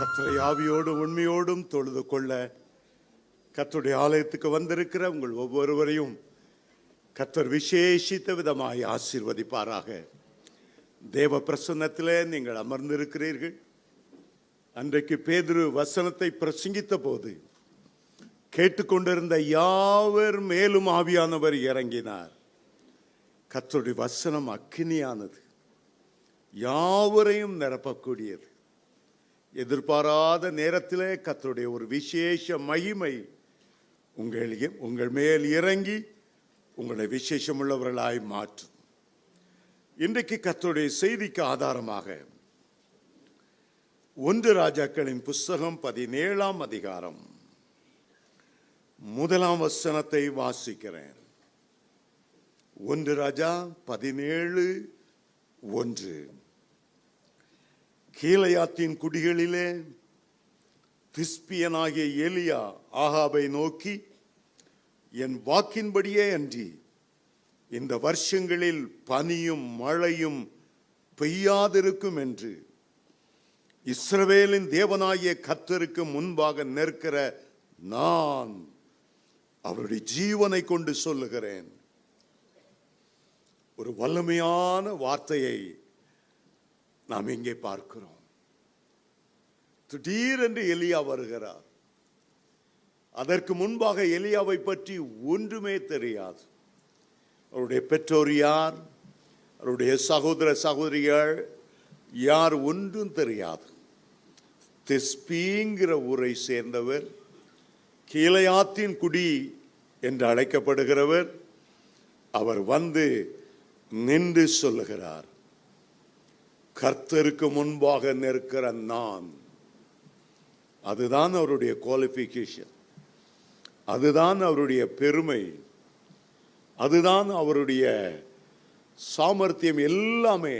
கர்த்தரை ஆவியோடும் உண்மையோடும் தொழுது கொள்ள கர்த்தருடைய ஆலயத்துக்கு வந்திருக்கிற உங்கள் ஒவ்வொருவரையும் கர்த்தர் விசேஷித்த விதமாய் ஆசீர்வதிப்பாராக. தேவ பிரசன்னத்திலே நீங்கள் அமர்ந்திருக்கிறீர்கள். அன்றைக்கு பேதுரு வசனத்தை பிரசங்கித்த போது கேட்டுக்கொண்டிருந்த யாவர் மேலும் ஆவியானவர் இறங்கினார். கர்த்தருடைய வசனம் அக்கினியானது, யாவரையும் நிரப்பக்கூடியது. எதிர்பாராத நேரத்திலே கர்த்தருடைய ஒரு விசேஷ மகிமை உங்கள் மேல் இறங்கி உங்களை விசேஷமுள்ளவர்களாய் மாற்றும். இன்றைக்கு கர்த்தருடைய செய்திக்கு ஆதாரமாக 1 ராஜாக்களின் புஸ்தகம் 17ஆம் அதிகாரம் 1ஆம் வசனத்தை வாசிக்கிறேன். 1 ராஜா 17:1. கீலேயாத்தின் குடிகளிலே திஸ்பியனாகிய எலியா ஆகாபை நோக்கி, என் வாக்கின்படியே அன்றி இந்த வருஷங்களில் பனியும் மழையும் பெய்யாதிருக்கும் என்று இஸ்ரவேலின் தேவனாகிய கர்த்தருக்கு முன்பாக நிற்கிற நான் அவருடைய ஜீவனை கொண்டு சொல்லுகிறேன். ஒரு வல்லமையான வார்த்தையை நாம் இங்கே பார்க்கிறோம். திடீரென்று எலியா வருகிறார். அதற்கு முன்பாக எலியாவை பற்றி ஒன்றுமே தெரியாது. அவருடைய பெற்றோர் யார், அவருடைய சகோதர சகோதரிகள் யார், ஒன்றும் தெரியாது. திஸ்பிங்கிற ஊரை சேர்ந்தவர், கீலேயாத்தின் குடி என்று அழைக்கப்படுகிறவர். அவர் வந்து நின்று சொல்லுகிறார், கர்த்தருக்கு முன்பாக நிற்கிற நான். அதுதான் அவருடைய குவாலிஃபிகேஷன், அதுதான் அவருடைய பெருமை, அதுதான் அவருடைய சாமர்த்தியம் எல்லாமே.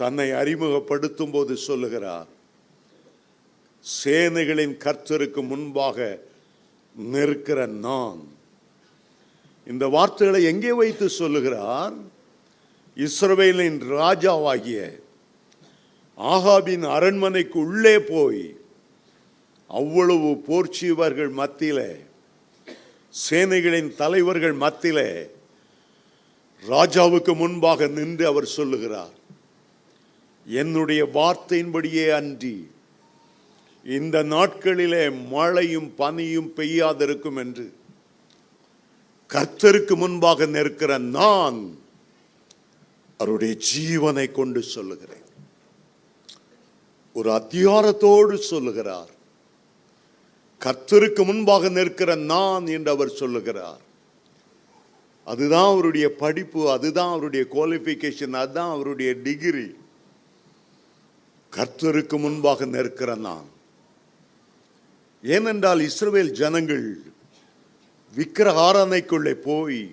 தன்னை அறிமுகப்படுத்தும் போது சொல்லுகிறார், சேனைகளின் கர்த்தருக்கு முன்பாக நிற்கிற நான். இந்த வார்த்தைகளை எங்கே வைத்து சொல்லுகிறார்? இஸ்ரவேலின் ராஜாவாகிய ஆகாபின் அரண்மனைக்கு உள்ளே போய் அவ்வளவு போர்ச்சீவர்கள் மத்தியிலே, சேனைகளின் தலைவர்கள் மத்தியிலே ராஜாவுக்கு முன்பாக நின்று அவர் சொல்லுகிறார், என்னுடைய வார்த்தையின்படியே அன்றி இந்த நாட்களிலே மழையும் பனியும் பெய்யாதிருக்கும் என்று கர்த்தருக்கு முன்பாக நிற்கிற நான் அவருடைய ஜீவனை கொண்டு சொல்லுகிறேன். ஒரு அதிகாரத்தோடு சொல்லுகிறார், கர்த்தருக்கு முன்பாக நிற்கிற நான் என்று அவர் சொல்லுகிறார். அதுதான் அவருடைய படிப்பு, அதுதான் அவருடைய குவாலிஃபிகேஷன், அதுதான் அவருடைய டிகிரி. கர்த்தருக்கு முன்பாக நிற்கிற நான். ஏனென்றால் இஸ்ரவேல் ஜனங்கள் விக்கிரகாரணைக்குள்ளே போய்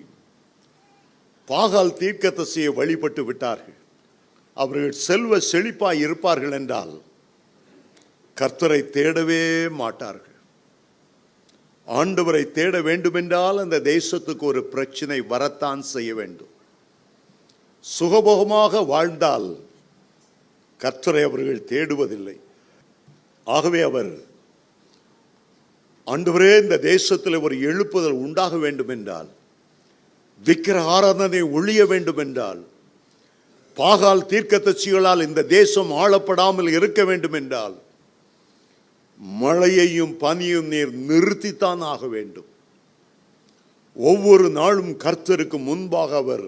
பாகால் தீர்க்கதரிசியை வழிபட்டு விட்டார்கள். அவர்கள் செல்வ செழிப்பாய் இருப்பார்கள் என்றால் கர்த்தரை தேடவே மாட்டார்கள். ஆண்டவரை தேட வேண்டுமென்றால் அந்த தேசத்துக்கு ஒரு பிரச்சனை வரத்தான் செய்ய வேண்டும். சுகபோகமாக வாழ்ந்தால் கர்த்தரை அவர்கள் தேடுவதில்லை. ஆகவே அவர், ஆண்டவரே இந்த தேசத்தில் ஒரு எழுப்புதல் உண்டாக வேண்டும் என்றால், விக்கிரக ஆராதனை ஒழிய வேண்டும் என்றால், பாகால் தீர்க்கதரிசிகளால் இந்த தேசம் ஆளப்படாமல் இருக்க வேண்டும் என்றால் மழையையும் பனியும் நீர் நிறுத்தித்தான் ஆக வேண்டும். ஒவ்வொரு நாளும் கர்த்தருக்கு முன்பாக அவர்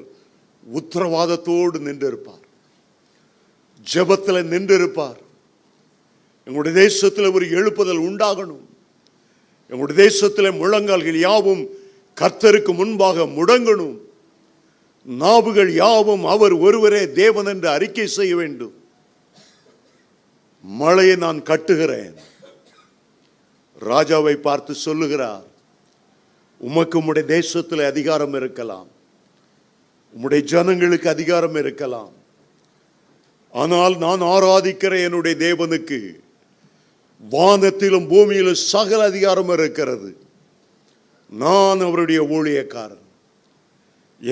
உத்தரவாதத்தோடு நின்றிருப்பார், ஜெபத்தில் நின்றிருப்பார். எங்களுடைய தேசத்தில் ஒரு எழுப்புதல் உண்டாகணும், எங்களுடைய தேசத்தில் முழங்கால்கள் யாவும் கர்த்தருக்கு முன்பாக முடங்கணும், நாவுகள் யாவும் அவர் ஒருவரே தேவன் என்று அறிக்கை செய்ய வேண்டும். மழையை நான் கட்டுகிறேன். ராஜாவை பார்த்து சொல்லுகிறார், உமக்கு உம்முடைய தேசத்தில் அதிகாரம் இருக்கலாம், உம்முடைய ஜனங்களுக்கு அதிகாரம் இருக்கலாம், ஆனால் நான் ஆராதிக்கிற என்னுடைய தேவனுக்கு வானத்திலும் பூமியிலும் சகல அதிகாரம் இருக்கிறது. நான் அவருடைய ஊழியக்காரன்.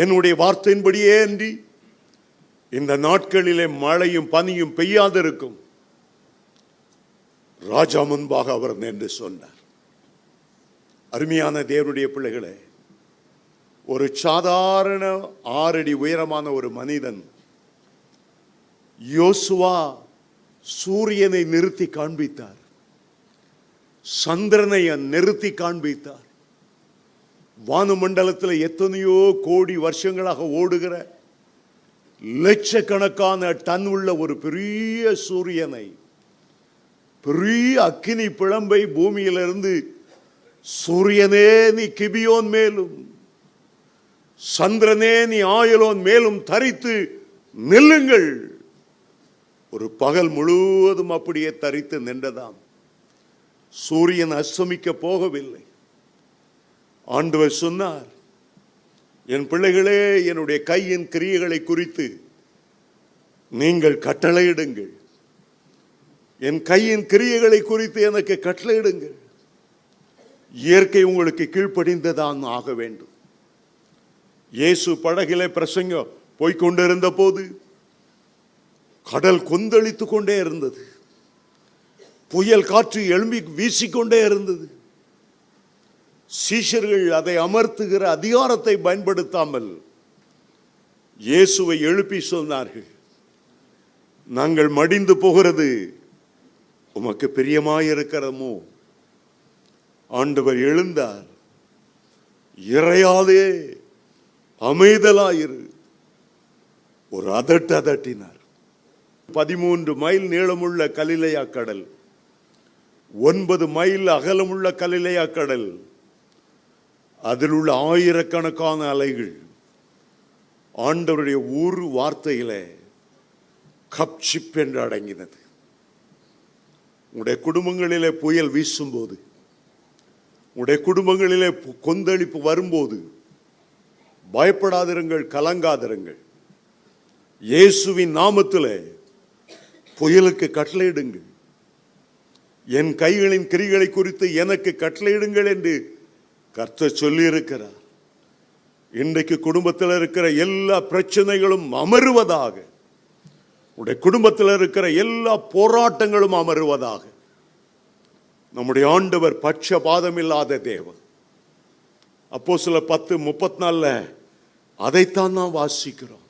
என்னுடைய வார்த்தையின்படியே அன்றி இந்த நாட்களிலே மழையும் பனியும் பெய்யாதிருக்கும். ராஜா முன்பாக அவர் நின்று சொன்னார். அருமையான தேவனுடைய பிள்ளைகளே, ஒரு சாதாரண 6 அடி உயரமான ஒரு மனிதன் யோசுவா சூரியனை நிறுத்தி காண்பித்தார், சந்திரனை நிறுத்தி காண்பித்தார். வானமண்டலத்தில் எத்தனையோ கோடி வருஷங்களாக ஓடுகிற லட்சக்கணக்கான டன் உள்ள ஒரு பெரிய சூரியனை, பெரிய அக்கினி பிழம்பை பூமியிலிருந்து, சூரியனே நீ கிபியோன் மேலும், சந்திரனே நீ ஆயலோன் மேலும் தரித்து நில்லுங்கள். ஒரு பகல் முழுவதும் அப்படியே தரித்து நின்றதாம். சூரியன் அஸ்தமிக்க போகவில்லை. ஆண்டவர் சொன்னார், என் பிள்ளைகளே, என்னுடைய கையின் கிரியைகளை குறித்து நீங்கள் கட்டளையிடுங்கள், என் கையின் கிரியைகளை குறித்து எனக்கு கட்டளையிடுங்கள். இயற்கை உங்களுக்கு கீழ்ப்படிந்துதான் ஆக வேண்டும். இயேசு படகிலே பிரசங்கம் போய்கொண்டிருந்த போது கடல் கொந்தளித்து கொண்டே இருந்தது, புயல் காற்று எழும்பி வீசிக்கொண்டே இருந்தது. சீஷர்கள் அதை அமர்த்துகிற அதிகாரத்தை பயன்படுத்தாமல் இயேசுவை எழுப்பி சொன்னார்கள், நாங்கள் மடிந்து போகிறது உமக்கு பிரியமாயிருக்கிறமோ? ஆண்டவர் எழுந்தார், இறையாதே அமைதலாயிரு. ஒரு அதட்டினார். 13 மைல் நீளமுள்ள கலிலேயா கடல், 9 மைல் அகலமுள்ள கலிலேயா கடல், அதில் உள்ள ஆயிரக்கணக்கான அலைகள் ஆண்டவருடைய ஒரு வார்த்தையில கப்சிப் என்று அடங்கினது. உங்களுடைய குடும்பங்களிலே புயல் வீசும்போது, உங்களுடைய குடும்பங்களிலே கொந்தளிப்பு வரும்போது பயப்படாதிருங்கள், கலங்காதிருங்கள். இயேசுவின் நாமத்திலே புயலுக்கு கட்டளையிடுங்கள், என் கைகளின் கிரிகளை குறித்து எனக்கு கட்டளையிடுங்கள் என்று கர்த்தர் சொல்லியிருக்கிறார். இன்றைக்கு குடும்பத்தில் இருக்கிற எல்லா பிரச்சனைகளும் அமருவதாக, உடைய குடும்பத்தில் இருக்கிற எல்லா போராட்டங்களும் அமருவதாக. நம்முடைய ஆண்டவர் பட்சபாதம் இல்லாத தேவன். அப்போஸ்தலர் 10:34 அதைத்தான் நாம் வாசிக்கிறோம்.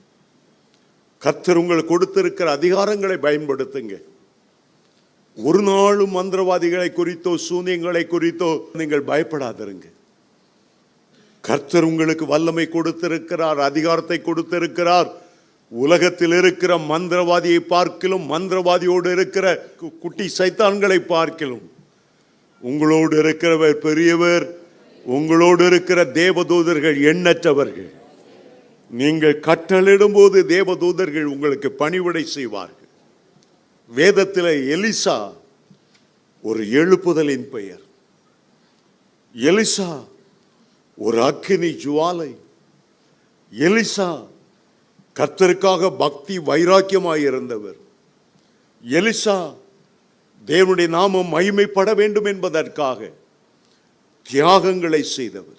கர்த்தர் உங்களுக்கு கொடுத்திருக்கிற அதிகாரங்களை பயன்படுத்துங்க. ஒரு நாளும் மந்திரவாதிகளை குறித்தோ சூனியங்களை குறித்தோ நீங்கள் பயப்படாதிருங்க. கர்த்தர் உங்களுக்கு வல்லமை கொடுத்திருக்கிறார், அதிகாரத்தை கொடுத்திருக்கிறார். உலகத்தில் இருக்கிற மந்திரவாதியை பார்க்கிலும், மந்திரவாதியோடு இருக்கிற குட்டி சைத்தான்களை பார்க்கிலும், உங்களோடு இருக்கிறவர் பெரியவர். உங்களோடு இருக்கிற தேவதூதர்கள் எண்ணற்றவர்கள். நீங்கள் கட்டளையிடும் போது தேவதூதர்கள் உங்களுக்கு பணிவிடை செய்வார்கள். வேதத்தில் எலிசா ஒரு எழுப்புதலின் பெயர். எலிசா ஒரு அக்கினி ஜுவாலை. எலிசா கர்த்தருக்காக பக்தி வைராக்கியமாயிருந்தவர். எலிசா தேவனுடைய நாமம் மகிமைப்பட வேண்டும் என்பதற்காக தியாகங்களை செய்தவர்.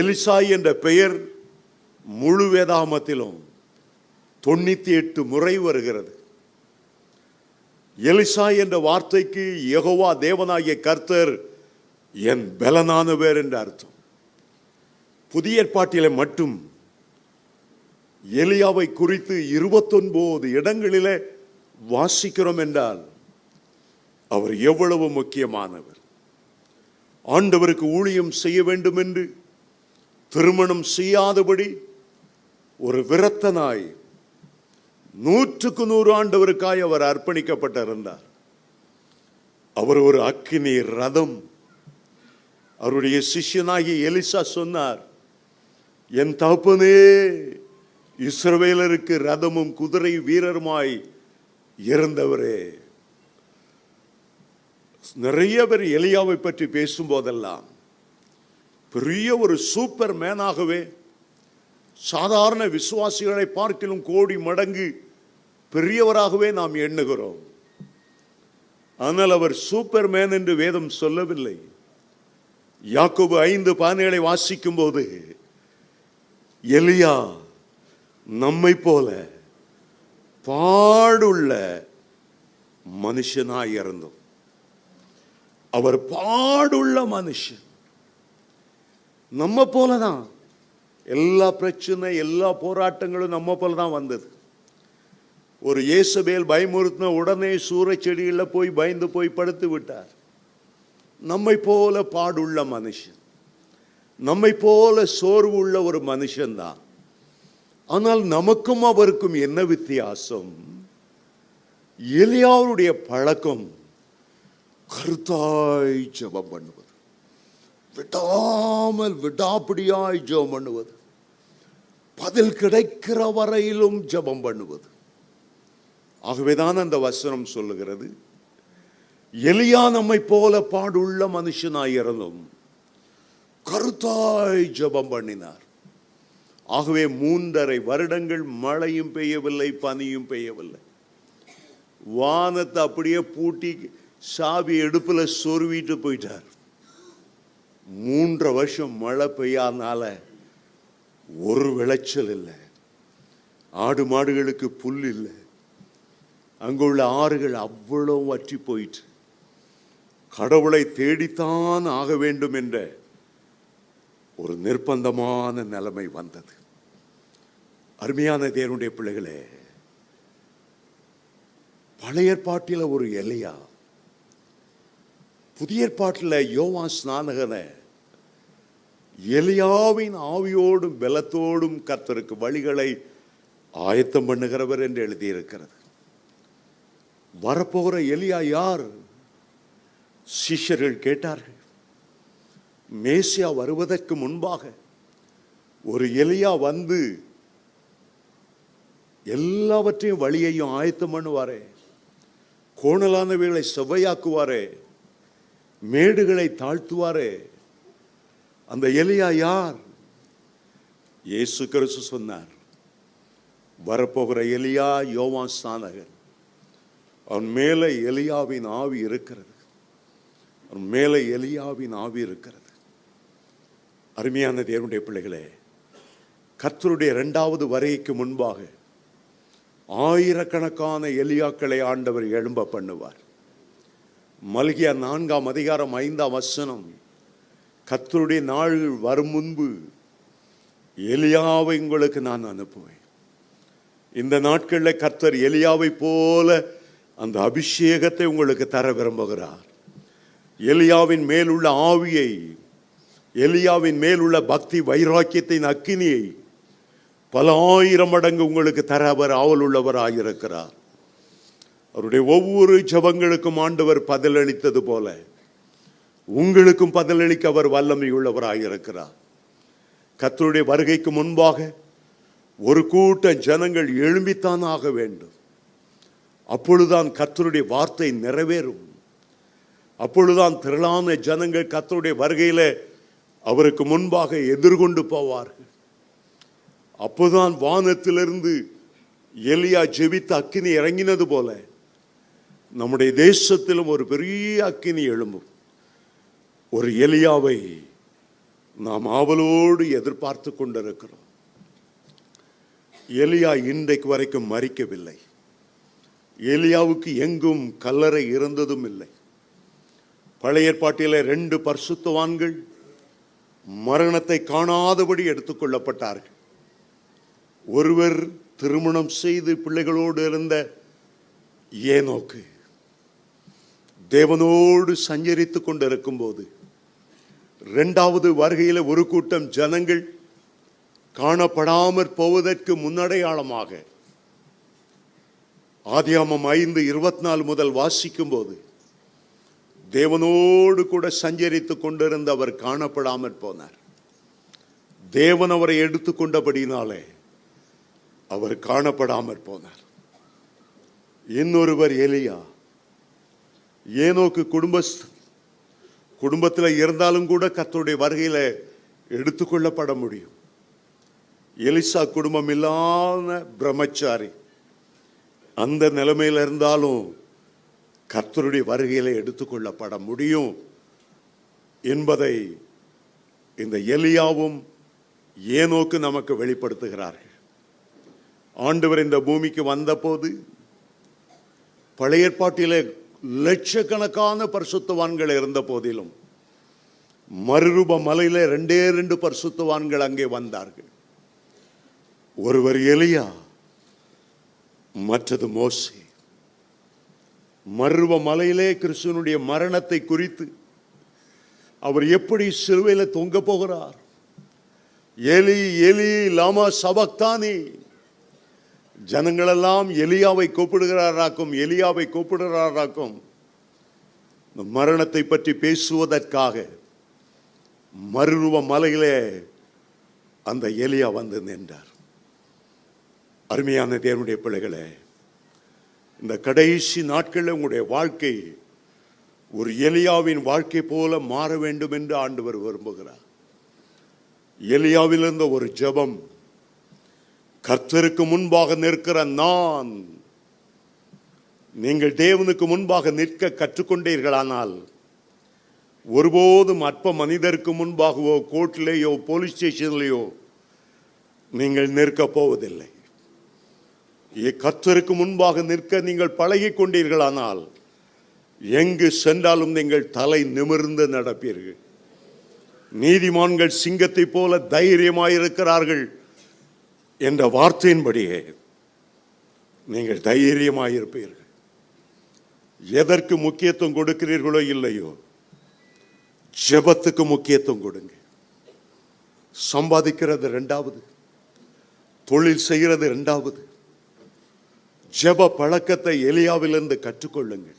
எலிசா என்ற பெயர் முழு வேதாமத்திலும் 98 முறை வருகிறது. எலிசா என்ற வார்த்தைக்கு யெகோவா தேவனாகிய கர்த்தர் என் பலனானவர் என்ற அர்த்தம். புதிய ஏற்பாட்டிலே மட்டும் எலியாவை குறித்து 29 இடங்களிலே வாசிக்கிறோம் என்றால் அவர் எவ்வளவு முக்கியமானவர். ஆண்டவருக்கு ஊழியம் செய்ய வேண்டும் என்று திருமணம் செய்யாதபடி ஒரு விரத்தனாய் 100க்கு 100 ஆண்டவருக்காய் அவர் அர்ப்பணிக்கப்பட்டிருந்தார். அவர் ஒரு அக்கினி ரதம். அவருடைய சிஷ்யனாகி எலிசா சொன்னார், என் தகப்பனே, இஸ்ரவேலருக்கு ரதமும் குதிரை வீரருமாய் இருந்தவரே. நிறைய பேர் எலியாவை பற்றி பேசும்போதெல்லாம் பெரிய ஒரு சூப்பர் மேனாகவே, சாதாரண விசுவாசிகளை பார்க்கிலும் கோடி மடங்கு பெரியவராகவே நாம் எண்ணுகிறோம். ஆனால் அவர் சூப்பர் மேன் என்று வேதம் சொல்லவில்லை. யாக்கோபு 5:17 வாசிக்கும் போது எலியா நம்மை போல பாடுள்ள மனுஷனாயிருந்தோம். அவர் பாடுள்ள மனுஷன். நம்ம போலதான் எல்லா பிரச்சனை, எல்லா போராட்டங்களும் நம்ம போல தான் வந்தது. ஒரு இயேசபேல் பயமுறுத்தின உடனே சூறைச்செடியில் போய் பயந்து போய் படுத்து விட்டார். நம்மை போல பாடுள்ள மனுஷன், நம்மை போல சோர்வு உள்ள ஒரு மனுஷன்தான். ஆனால் நமக்கும் அவருக்கும் என்ன வித்தியாசம்? எலியாவுடைய பழக்கம் கருத்தாய் ஜெபம் பண்ணுவது, விடாமல் விடாப்பிடியாய் ஜெபம் பண்ணுவது, பதில் கிடைக்கிற வரையிலும் ஜெபம் பண்ணுவது. ஆகவேதான் அந்த வசனம் சொல்லுகிறது, எலியா நம்மை போல பாடுள்ள மனுஷனாயிருந்தும் கருத்தாய் ஜெபம் பண்ணினார். ஆகவே 3.5 வருடங்கள் மழையும் பெய்யவில்லை, பனியும் பெய்யவில்லை. வானத்தை அப்படியே பூட்டி சாவி எடுப்புல சொருவிட்டு போயிட்டார். 3 வருஷம் மழை பெய்யாதனால ஒரு விளைச்சல் இல்லை, ஆடு மாடுகளுக்கு புல் இல்லை, அங்குள்ள ஆறுகள் அவ்வளோ வற்றி போயிட்டு. கடவுளை தேடித்தான் ஆக வேண்டும் என்ற ஒரு நிர்பந்தமான நிலைமை வந்தது. அருமையான தேவனுடைய பிள்ளைகளே, பழைய ஏற்பாட்டில் ஒரு எலியா, புதிய ஏற்பாட்டில் யோவான் ஸ்நானகனை எலியாவின் ஆவியோடும் பலத்தோடும் கர்த்தருக்கு வழிகளை ஆயத்தம் பண்ணுகிறவர் என்று எழுதியிருக்கிறது. வரப்போகிற எலியா யார்? சிஷ்யர்கள் கேட்டார்கள். மேசியா வருவதற்கு முன்பாக ஒரு எலியா வந்து எல்லாவற்றையும் வழியையும் ஆயத்தம் பண்ணுவாரே, கோணலானவைகளை செவ்வையாக்குவாரே, மேடுகளை தாழ்த்துவாரே. அந்த எலியா யார்? இயேசு கிறிஸ்து சொன்னார், வரப்போகிற எலியா யோவான் ஸ்நானகன். அவன் மேலே எலியாவின் ஆவி இருக்கிறது, அவன் மேலே எலியாவின் ஆவி இருக்கிறது. அருமையான தேவனுடைய பிள்ளைகளே, கர்த்தருடைய 2வது வருகைக்கு முன்பாக 1000கணக்கான எலியாக்களை ஆண்டவர் எழும்ப பண்ணுவார். மல்கியா 4ஆம் அதிகாரம் 5ஆம் வசனம், கர்த்தருடைய நாள்கள் வரும் முன்பு எலியாவை உங்களுக்கு நான் அனுப்புவேன். இந்த நாட்களில் கர்த்தர் எலியாவை போல அந்த அபிஷேகத்தை உங்களுக்கு தர விரும்புகிறார். எலியாவின் மேலுள்ள ஆவியை, எலியாவின் மேலுள்ள பக்தி வைராக்கியத்தின் அக்கினியை பல 1000 மடங்கு உங்களுக்கு தர அவர் ஆவல் உள்ளவராயிருக்கிறார். அவருடைய ஒவ்வொரு ஜபங்களுக்கும் ஆண்டவர் பதிலளித்தது போல உங்களுக்கும் பதிலளிக்க அவர் வல்லமையுள்ளவராயிருக்கிறார். கர்த்தருடைய வருகைக்கு முன்பாக ஒரு கூட்ட ஜனங்கள் எழும்பித்தான் ஆக வேண்டும். அப்பொழுதுதான் கர்த்தருடைய வார்த்தை நிறைவேறும். அப்பொழுதுதான் திரளான ஜனங்கள் கர்த்தருடைய வருகையில் அவருக்கு முன்பாக எதிர்கொண்டு போவார்கள். அப்போதான் வானத்திலிருந்து எலியா ஜெபித்த அக்கினி இறங்கினது போல நம்முடைய தேசத்திலும் ஒரு பெரிய அக்கினி எழும்பும். ஒரு எலியாவை நாம் ஆவலோடு எதிர்பார்த்து கொண்டிருக்கிறோம். எலியா இன்றைக்கு வரைக்கும் மரிக்கவில்லை. எலியாவுக்கு எங்கும் கல்லறை இருந்ததும் இல்லை. பழைய ஏற்பாட்டில் 2 பரிசுத்தவான்கள் மரணத்தை காணாதபடி எடுத்துக்கொள்ளப்பட்டார்கள். ஒருவர் திருமணம் செய்து பிள்ளைகளோடு இருந்த ஏனோக்கு தேவனோடு சஞ்சரித்து கொண்டிருக்கும் போது, 2வது வருகையில் ஒரு கூட்டம் ஜனங்கள் காணப்படாமற் போவதற்கு முன்னடையாளமாக ஆதியாகமம் 5:24 முதல் வாசிக்கும் போது தேவனோடு கூட சஞ்சரித்து கொண்டிருந்த அவர் காணப்படாமற் போனார். தேவன் அவரை எடுத்துக்கொண்டபடினாலே அவர் காணப்படாமற் போனார். இன்னொருவர் எலியா, ஏனோக்கு குடும்பத்தில் இருந்தாலும் கூட கர்த்தருடைய வருகையில் எடுத்துக்கொள்ளப்பட முடியும். எலிசா குடும்பம் இல்லாத பிரம்மச்சாரி, அந்த நிலைமையில் இருந்தாலும் கர்த்தருடைய வருகையில் எடுத்துக்கொள்ளப்பட முடியும் என்பதை இந்த எலியாவும் ஏனோக்கு நமக்கு வெளிப்படுத்துகிறார்கள். ஆண்டவர் இந்த பூமிக்கு வந்தபோது பழைய ஏற்பாட்டிலே லட்சக்கணக்கான பரிசுத்தவான்கள் இருந்த போதிலும் மறுரூப மலையில 2 பரிசுத்தவான்கள் அங்கே வந்தார்கள். ஒருவர் எலியா, மற்றது மோசே. மறுரூப மலையிலே கிறிஸ்துவனுடைய மரணத்தை குறித்து அவர் எப்படி சிலுவையில தொங்க போகிறார், எலி எலி லாமா சபக்தானி, ஜனங்களெல்லாம் எலியாவை கூப்பிடுகிறாராக்கும், எலியாவை கூப்பிடுகிறாராக்கும். இந்த மரணத்தை பற்றி பேசுவதற்காக மறுரூப மலையிலே அந்த எலியா வந்து நின்றார். அருமையான தேவனுடைய பிள்ளைகளே, இந்த கடைசி நாட்களில் உங்களுடைய வாழ்க்கை ஒரு எலியாவின் வாழ்க்கை போல மாற வேண்டும் என்று ஆண்டவர் விரும்புகிறார். எலியாவிலிருந்த ஒரு ஜெபம், கர்த்தருக்கு முன்பாக நிற்கிற நான். நீங்கள் தேவனுக்கு முன்பாக நிற்க கற்றுக்கொண்டீர்களானால் ஒருபோதும் அற்ப மனிதருக்கு முன்பாகவோ கோர்ட்டிலேயோ போலீஸ் ஸ்டேஷன்லேயோ நீங்கள் நிற்கப் போவதில்லை. கர்த்தருக்கு முன்பாக நிற்க நீங்கள் பழகி கொண்டீர்களானால் எங்கு சென்றாலும் நீங்கள் தலை நிமிர்ந்து நடப்பீர்கள். நீதிமான்கள் சிங்கத்தை போல தைரியமாயிருக்கிறார்கள் என்ற வார்த்தையின்படியே நீங்கள் தைரியமாயிருப்பீர்கள். எதற்கு முக்கியத்துவம் கொடுக்கிறீர்களோ இல்லையோ, ஜெபத்துக்கு முக்கியத்துவம் கொடுங்க. சம்பாதிக்கிறது ரெண்டாவது, தொழில் செய்கிறது ரெண்டாவது. ஜெப பழக்கத்தை எலியாவிலிருந்து கற்றுக்கொள்ளுங்கள்.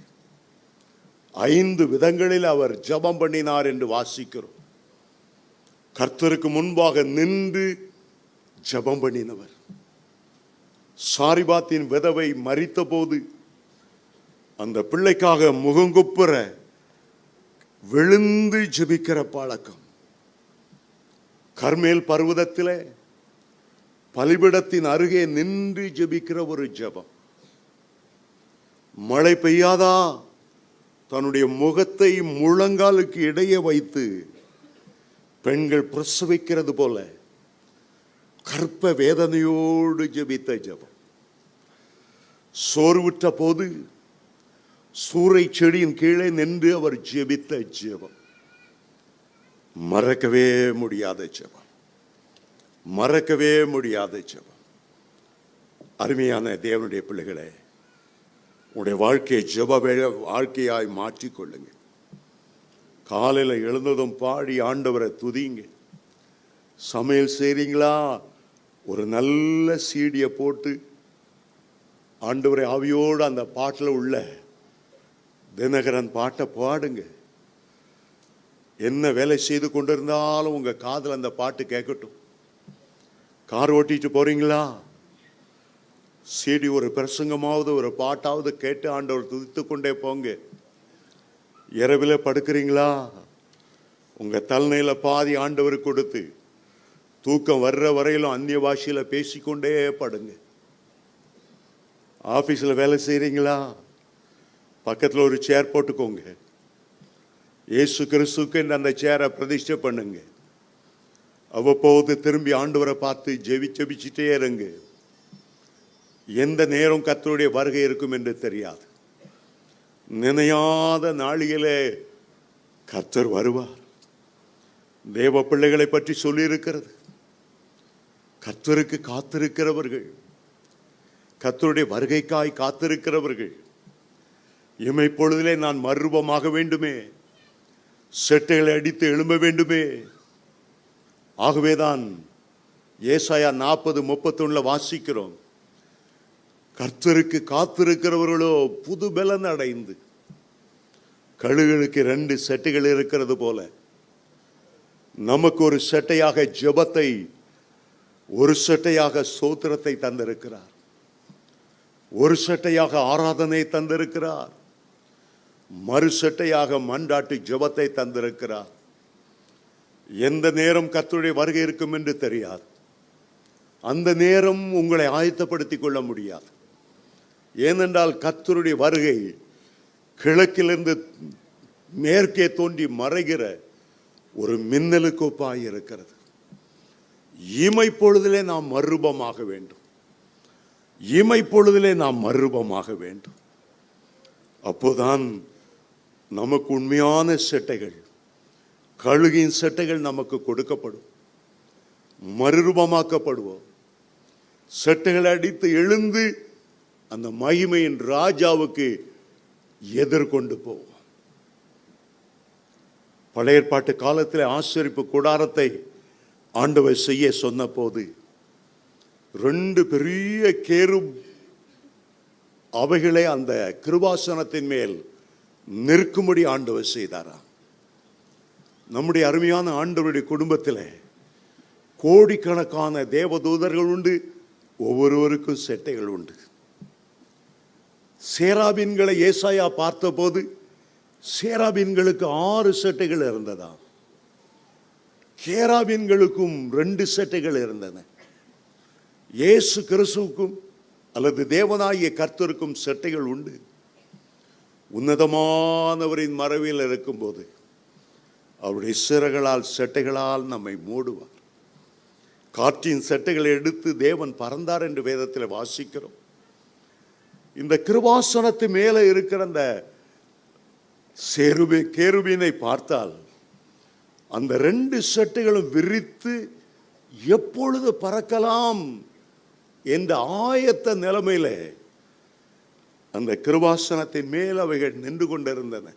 5 விதங்களில் அவர் ஜெபம் பண்ணினார் என்று வாசிக்கிறோம். கர்த்தருக்கு முன்பாக நின்று ஜெபம் பண்ணினவர். சாரிபாத்தின் விதவை மரித்த போது அந்த பிள்ளைக்காக முகங்குப்புற விழுந்து ஜெபிக்கிற பழக்கம். கர்மேல் பர்வதத்திலே பலிபிடத்தின் அருகே நின்று ஜெபிக்கிற ஒரு ஜெபம். மழை பெய்யாதா, தன்னுடைய முகத்தை முழங்காலுக்கு இடையே வைத்து பெண்கள் பிரசவிக்கிறது போல கற்ப வேதனையோடு ஜெபித்த ஜெபம். சோர்வுற்ற போது சூறை செடியின் கீழே நின்று அவர் ஜெபித்த ஜெபம் மறக்கவே முடியாத ஜெபம், மறக்கவே முடியாத ஜெபம். அருமையான தேவனுடைய பிள்ளைகளை, உங்களுடைய வாழ்க்கையை ஜெப வாழ்க்கையாய் மாற்றிக்கொள்ளுங்க. காலையில் எழுந்ததும் பாடி ஆண்டவரை துதிங்க. சமையல் செய்கிறீங்களா, ஒரு நல்ல சீடியை போட்டு ஆண்டவரை ஆவியோடு அந்த பாட்டில் உள்ள தினகரன் பாட்டை பாடுங்க. என்ன வேலை செய்து கொண்டிருந்தாலும் உங்கள் காதில் அந்த பாட்டு கேட்கட்டும். கார் ஓட்டிட்டு போறீங்களா, சீடி ஒரு பிரசங்கமாவது ஒரு பாட்டாவது கேட்டு ஆண்டவர் துதித்து கொண்டே போங்க. இரவில் படுக்கிறீங்களா, உங்கள் தலைமையில் பாதி ஆண்டவர் கொடுத்து தூக்கம் வர்ற வரையிலும் அந்நிய பாஷையில் பேசிக்கொண்டே படுங்க. ஆஃபீஸில் வேலை செய்கிறீங்களா, பக்கத்தில் ஒரு சேர் போட்டுக்கோங்க. இயேசு கிறிஸ்துக்கு அந்த சேரை பிரதிஷ்டை பண்ணுங்க. அவ்வப்போது திரும்பி ஆண்டவரை பார்த்து ஜெபிச்சிட்டே இருங்க. எந்த நேரம் கர்த்தருடைய வருகை இருக்கும் என்று தெரியாது. நினையாத நாளிலே கர்த்தர் வருவார். தேவ பிள்ளைகளை பற்றி சொல்லியிருக்கிறது, கர்த்தருக்கு காத்திருக்கிறவர்கள், கர்த்தருடைய வருகைக்காய் காத்திருக்கிறவர்கள், இமைப்பொழுதிலே நான் மறுரூபமாக வேண்டுமே, செட்டைகளை அடித்து எழும்ப வேண்டுமே. ஆகவேதான் ஏசாயா 40:31 வாசிக்கிறோம், கர்த்தருக்கு காத்திருக்கிறவர்களோ புது பலன் அடைந்து கழுகுகளுக்கு 2 செட்டைகள் இருக்கிறது போல நமக்கு ஒரு செட்டையாக ஜெபத்தை, ஒரு செட்டையாக ஸ்தோத்திரத்தை தந்திருக்கிறார், ஒரு செட்டையாக ஆராதனை தந்திருக்கிறார், மறு செட்டையாக மன்றாட்டு ஜெபத்தை தந்திருக்கிறார். எந்த நேரம் கர்த்தருடைய வருகை இருக்கும் என்று தெரியாது. அந்த நேரம் உங்களை ஆயத்தப்படுத்திக் கொள்ள முடியாது. ஏனென்றால் கர்த்தருடைய வருகை கிழக்கிலிருந்து மேற்கே தோன்றி மறைகிற ஒரு மின்னலுக்கு ஒப்பாய் இருக்கிறது. இமைப்பொழுதிலே நாம் மறுரூபமாக வேண்டும், இமைப்பொழுதிலே நாம் மறுரூபமாக வேண்டும். அப்போதான் நமக்கு உண்மையான செட்டைகள், கழுகின் செட்டைகள் நமக்கு கொடுக்கப்படும், மறுரூபமாக்கப்படுவோம். செட்டைகள் அடித்து எழுந்து அந்த மகிமையின் ராஜாவுக்கு எதிர்கொண்டு போவோம். பழைய ஏற்பாட்டு காலத்தில் ஆசரிப்பு கூடாரத்தை ஆண்டவர் செய்ய சொன்ன போது ரெண்டு பெரிய கேரும் அவைகளை அந்த கிருபாசனத்தின் மேல் நிற்கும்படி ஆண்டவர் செய்தாராம். நம்முடைய அருமையான ஆண்டவருடைய குடும்பத்தில் கோடிக்கணக்கான தேவதூதர்கள் உண்டு, ஒவ்வொருவருக்கும் செட்டைகள் உண்டு. சேராபீன்களை ஏசாயா பார்த்தபோது சேராபீன்களுக்கு 6 செட்டைகள் இருந்ததாம், கேராபீன்களுக்கும் 2 செட்டைகள் இருந்தன. இயேசு கிறிஸ்துவுக்கும் அல்லது தேவனாகிய கர்த்தருக்கும் செட்டைகள் உண்டு. உன்னதமானவரின் மறைவில் இருக்கும்போது அவருடைய சிறகுகளால் செட்டைகளால் நம்மை மூடுவார். காற்றின் செட்டைகளை எடுத்து தேவன் பறந்தார் என்று வேதத்தில் வாசிக்கிறோம். இந்த கிருபாசனத்து மேலே இருக்கிற அந்த கேருபீனை பார்த்தால் அந்த 2 செட்டைகளும் விரித்து எப்பொழுது பறக்கலாம் என்ற ஆயத்த நிலைமையில அந்த கிருபாசனத்தின் மேல் அவைகள் நின்று கொண்டிருந்தன.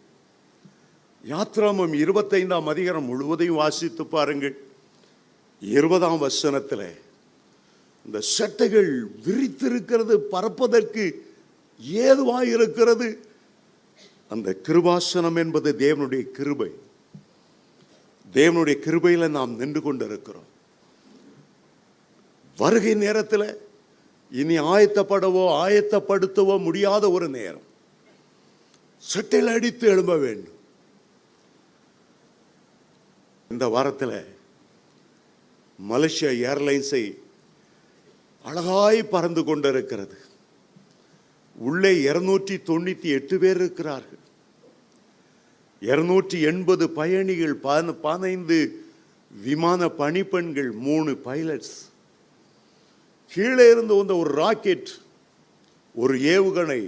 யாத்ராமம் 25 அதிகாரம் முழுவதையும் வாசித்து பாருங்கள். 20 வசனத்தில் இந்த செட்டைகள் விரித்திருக்கிறது, பறப்பதற்கு ஏதுவாயிருக்கிறது. அந்த கிருபாசனம் என்பது தேவனுடைய கிருபை. தேவனுடைய கிருபையில நாம் நின்று கொண்டிருக்கிறோம். வருகை நேரத்தில் இனி ஆயத்தப்படுத்தவோ முடியாத ஒரு நேரம். செட்டில் அடித்து எழும்ப வேண்டும். இந்த வாரத்தில் மலேசியா ஏர்லைன்ஸை அழகாய் பறந்து கொண்டிருக்கிறது. உள்ளே 298 பேர் இருக்கிறார்கள். 280 பயணிகள், 15 விமான பணிப்பெண்கள், 3 பைலட்ஸ். கீழே இருந்து வந்த ஒரு ராக்கெட், ஒரு ஏவுகணை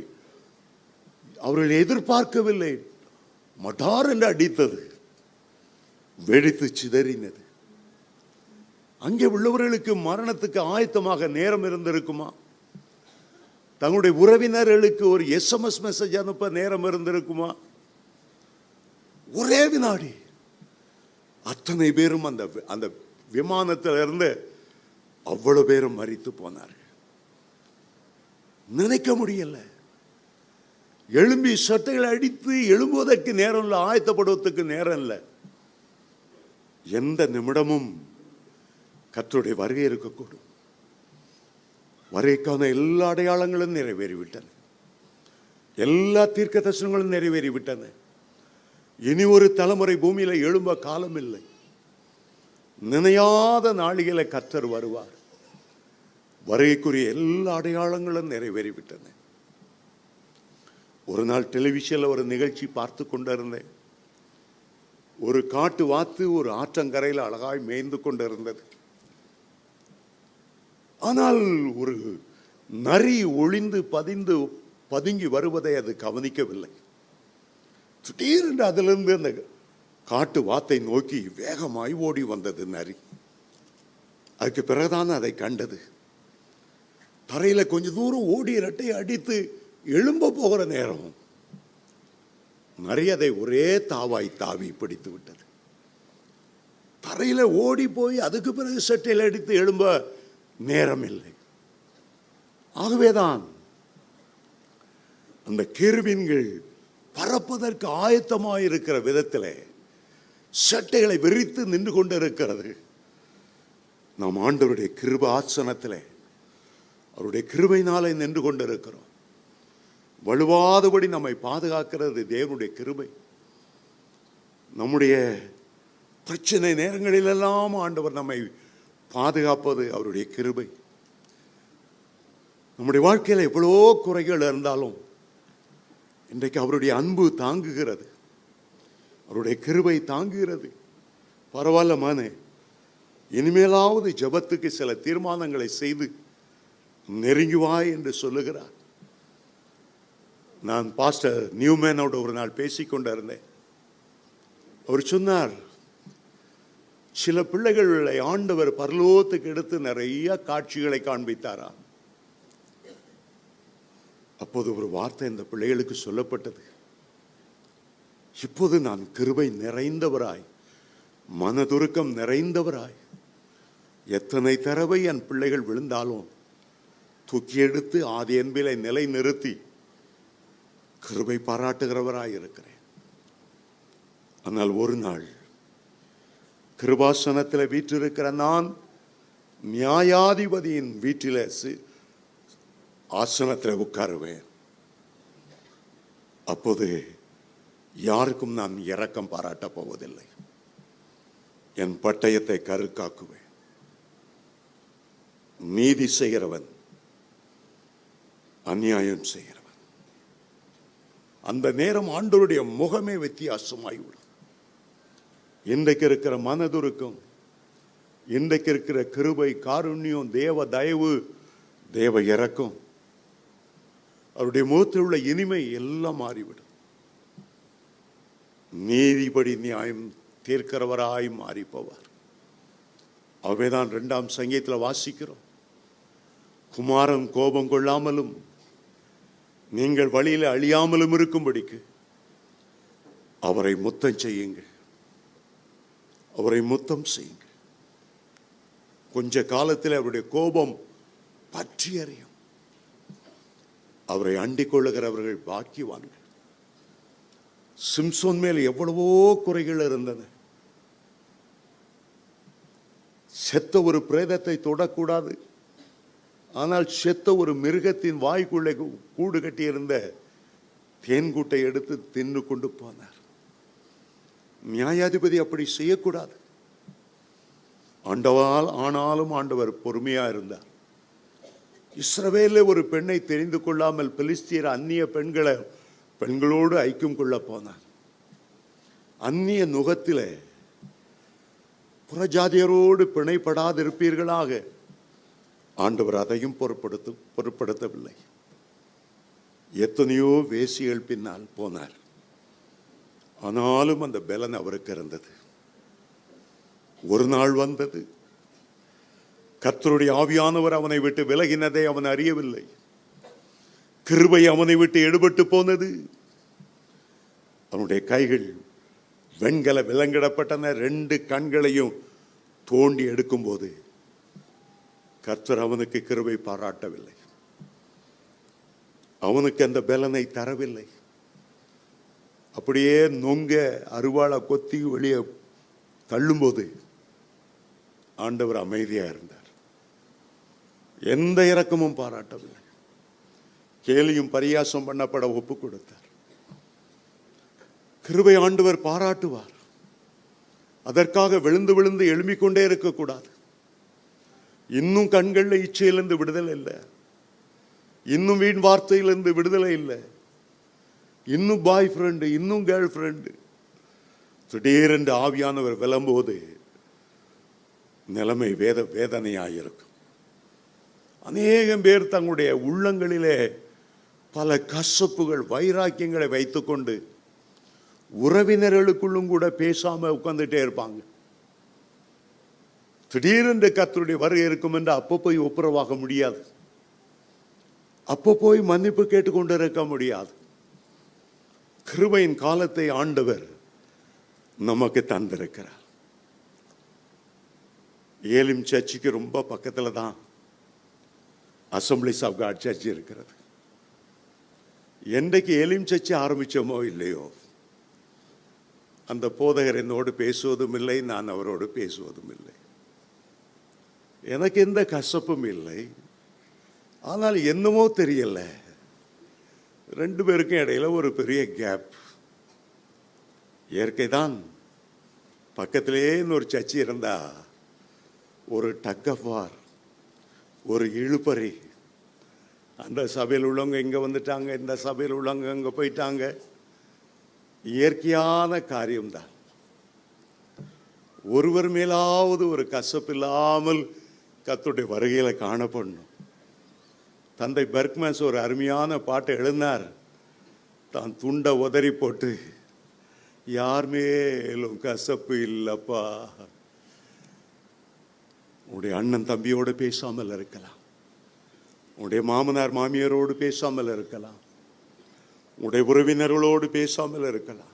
அவர்கள் எதிர்பார்க்கவில்லை, மடார் என்று அடித்தது, வெடித்து சிதறினது. அங்கே உள்ளவர்களுக்கு மரணத்துக்கு ஆயத்தமாக நேரம் இருந்திருக்குமா? தங்களுடைய உறவினர்களுக்கு ஒரு SMS மெசேஜ் அனுப்ப நேரம் இருந்திருக்குமா? ஒரே வினாடி அத்தனை பேரும் அந்த விமானத்தில் இருந்து அவ்வளவு பேரும் மரித்து போனார்கள். நினைக்க முடியல. எழும்பி சட்டைகளை அடித்து எழும்புவதற்கு நேரம் இல்லை, ஆயத்தப்படுவதற்கு நேரம் இல்லை. எந்த நிமிடமும் கர்த்தருடைய வருகை இருக்கக்கூடும். வருகைக்கான எல்லா அடையாளங்களும் நிறைவேறிவிட்டன, எல்லா தீர்க்க தரிசனங்களும் நிறைவேறிவிட்டன. இனி ஒரு தலைமுறை பூமியில் எழும்ப காலம் இல்லை. நினையாத நாளிகளை கர்த்தர் வருவார். வருகைக்குரிய எல்லா அடையாளங்களும் நிறைவேறிவிட்டன. ஒரு நாள் டெலிவிஷனில் ஒரு நிகழ்ச்சி பார்த்து கொண்டிருந்தேன். ஒரு காட்டு வாத்து ஒரு ஆற்றங்கரையில் அழகாய் மேய்ந்து கொண்டிருந்தது. ஆனால் ஒரு நரி ஒளிந்து பதுங்கி வருவதை அது கவனிக்கவில்லை. திடீரென்று அதிலிருந்து அந்த காட்டு வாத்தை நோக்கி வேகமாய் ஓடி வந்தது நரி. அதுக்கு பிறகுதான் அதை கண்டது. தரையில் கொஞ்ச தூரம் ஓடி இரட்டை அடித்து எழும்ப போகிற நேரம் நரி அதை ஒரே தாவாய் தாவி பிடித்து விட்டது. தரையில் ஓடி போய் அதுக்கு பிறகு செட்டையில் அடித்து எழும்ப நேரம் இல்லை. ஆகவேதான் அந்த கேருபீன்கள் பறப்பதற்கு ஆயத்தமாயிருக்கிற விதத்தில் சட்டைகளை விரித்து நின்று கொண்டிருக்கிறது. நாம் ஆண்டவருடைய கிருபாசனத்தில் அவருடைய கிருபையினாலே நின்று கொண்டிருக்கிறோம். வலுவாதபடி நம்மை பாதுகாக்கிறது தேவனுடைய கிருபை. நம்முடைய பிரச்சனை நேரங்களிலெல்லாம் ஆண்டவர் நம்மை பாதுகாப்பது அவருடைய கிருபை. நம்முடைய வாழ்க்கையில் எவ்வளோ குறைகள் இருந்தாலும் இன்றைக்கு அவருடைய அன்பு தாங்குகிறது, அவருடைய கிருபை தாங்குகிறது. பரவாயில்ல மானே, இனிமேலாவது ஜபத்துக்கு சில தீர்மானங்களை செய்து நெருங்குவாய் என்று சொல்லுகிறார். நான் பாஸ்டர் நியூமேனோட ஒரு நாள் பேசிக்கொண்டிருந்தேன். அவர் சொன்னார், சில பிள்ளைகளை ஆண்டவர் பரலோகத்துக்கு எடுத்து நிறைய காட்சிகளை காண்பித்தாரா. அப்போது ஒரு வார்த்தை இந்த பிள்ளைகளுக்கு சொல்லப்பட்டது, இப்போது நான் கிருபை நிறைந்தவராய் மனதுருக்கம் நிறைந்தவராய் எத்தனை தடவை என் பிள்ளைகள் விழுந்தாலும் தூக்கி எடுத்து ஆதி அன்பிலை நிலை நிறுத்தி கிருபை பாராட்டுகிறவராய் இருக்கிறேன். ஆனால் ஒரு நாள் கிருபாசனத்தில் வீற்றிருக்கிற நான் நியாயாதிபதியின் வீட்டில் ஆசனத்தில் உட்காருவேன். அப்போது யாருக்கும் நான் இரக்கம் பாராட்டப் போவதில்லை, என் பட்டயத்தை கருக்காக்குவேன். நீதி செய்கிறவன் அநியாயம் செய்கிறவன். அந்த நேரம் ஆண்டவருடைய முகமே வித்தியாசமாய் உள்ளது. இன்றைக்கு இருக்கிற மனதுருக்கம், இன்றைக்கு இருக்கிற கிருபை, காருண்யம், தேவ தயவு, தேவ இரக்கம், அவருடைய முகத்தில் உள்ள இனிமை எல்லாம் மாறிவிடும். நீதிபடி நியாயம் தீர்க்கிறவராய் மாறிப்பவர். அவைதான் 2ஆம் சங்கீதத்தில் வாசிக்கிறோம், குமாரன் கோபம் கொள்ளாமலும் நீங்கள் வழியில் அழியாமலும் இருக்கும்படிக்கு அவரை முத்தம் செய்யுங்கள், அவரை முத்தம் செய்யுங்கள். கொஞ்ச காலத்தில் அவருடைய கோபம் பற்றி அறியும். அவரை அண்டிக் கொள்ளுகிறவர்கள் பாக்கியவான்கள். சிம்சோன் மேல் எவ்வளவோ குறைகள் இருந்தன. செத்த ஒரு பிரேதத்தை தொடக்கூடாது, ஆனால் செத்த ஒரு மிருகத்தின் வாய்க்குள்ளே கூடு கட்டியிருந்த தேன்கூட்டை எடுத்து தின்னு கொண்டு போனார். நியாயாதிபதி அப்படி செய்யக்கூடாது. ஆனாலும் ஆண்டவர் பொறுமையா இருந்தார். இஸ்ரவேல ஒரு பெண்ணை தெரிந்து கொள்ளாமல் பெலிஸ்தியர் அந்நிய பெண்களோடு ஐக்கியம் கொள்ள போனார். அந்நிய நுகத்திலே புறஜாதியரோடு பிணைப்படாதிருப்பீர்களாக ஆண்டவர் அதையும் பொருட்படுத்தவில்லை. எத்தனையோ வேசிகள் பின்னால் போனார். ஆனாலும் அந்த பலன் அவருக்கு இருந்தது. ஒரு நாள் வந்தது, கர்த்தருடைய ஆவியானவர் அவனை விட்டு விலகினதை அவன் அறியவில்லை. கிருபை அவனை விட்டு எடுபட்டு போனது. அவனுடைய கைகள் வெண்கல விலங்கிடப்பட்டன. 2 கண்களையும் தோண்டி எடுக்கும்போது கர்த்தர் அவனுக்கு கிருபை பாராட்டவில்லை, அவனுக்கு அந்த பலனை தரவில்லை. அப்படியே நொங்க அருவாளை கொத்தி வெளியே தள்ளும்போது ஆண்டவர் அமைதியாக இருந்தார். எந்த இரக்கமும் பாராட்டவில்லை, கேலியும் பரியாசம் பண்ணப்பட ஒப்பு கொடுத்தார். கிருபை ஆண்டவர் பாராட்டுவார். அதற்காக விழுந்து விழுந்து எழும்பிக்கொண்டே இருக்கக்கூடாது. இன்னும் கண்களில் இச்சையிலிருந்து விடுதலை இல்லை, இன்னும் வீண் வார்த்தையிலிருந்து விடுதலை இல்லை, இன்னும் பாய் ஃப்ரெண்டு, இன்னும் கேர்ள் ஃப்ரெண்டு. திடீரென்று ஆவியானவர் விளம்போது நிலைமை வேதனையாயிருக்கும். அநேகம் பேர் தங்களுடைய உள்ளங்களிலே பல கசப்புகள், வைராக்கியங்களை வைத்துக்கொண்டு உறவினர்களுக்குள்ளும் கூட பேசாம உட்கார்ந்துட்டே இருப்பாங்க. திடீரென்று கர்த்தருடைய வருகை இருக்கும் என்று அப்போ போய் ஒப்புரவாக முடியாது, அப்போ போய் மன்னிப்பு கேட்டுக்கொண்டு இருக்க முடியாது. கிருபையின் காலத்தை ஆண்டவர் நமக்கு தந்திருக்கிறார். ஏலிம் சர்ச்சுக்கு ரொம்ப பக்கத்தில் தான் அசம்பிளிஸ் ஆஃப் காட் சர்ச் இருக்கிறது. என்றைக்கு ஏலிம் சர்ச்சு ஆரம்பித்தோமோ இல்லையோ, அந்த போதகர் என்னோடு பேசுவதும் இல்லை, நான் அவரோடு பேசுவதும் இல்லை. எனக்கு எந்த கசப்பும் இல்லை, ஆனால் என்னமோ தெரியல, 2 பேருக்கும் இடையில ஒரு பெரிய கேப். இயற்கை தான், பக்கத்திலேயே இன்னொரு சர்ச்சி இருந்தா ஒரு டக் ஆஃப் வார், ஒரு இழுபறி. அந்த சபையில் உள்ளவங்க இங்கே வந்துட்டாங்க, இந்த சபையில் உள்ளவங்க அங்கே போயிட்டாங்க. இயற்கையான காரியம்தான். ஒருவர் மேலாவது ஒரு கசப்பு இல்லாமல் கர்த்தருடைய வருகையில காணப்படணும். தந்தை பெர்க்மேன்ஸ் ஒரு அருமையான பாட்டை எழுதினார், தான் துண்டை உதறி போட்டு யார் மேலும் கசப்பு இல்லைப்பா. உன்னுடைய அண்ணன் தம்பியோடு பேசாமல் இருக்கலாம், உன்னுடைய மாமனார் மாமியாரோடு பேசாமல் இருக்கலாம், உன்னுடைய உறவினர்களோடு பேசாமல் இருக்கலாம்.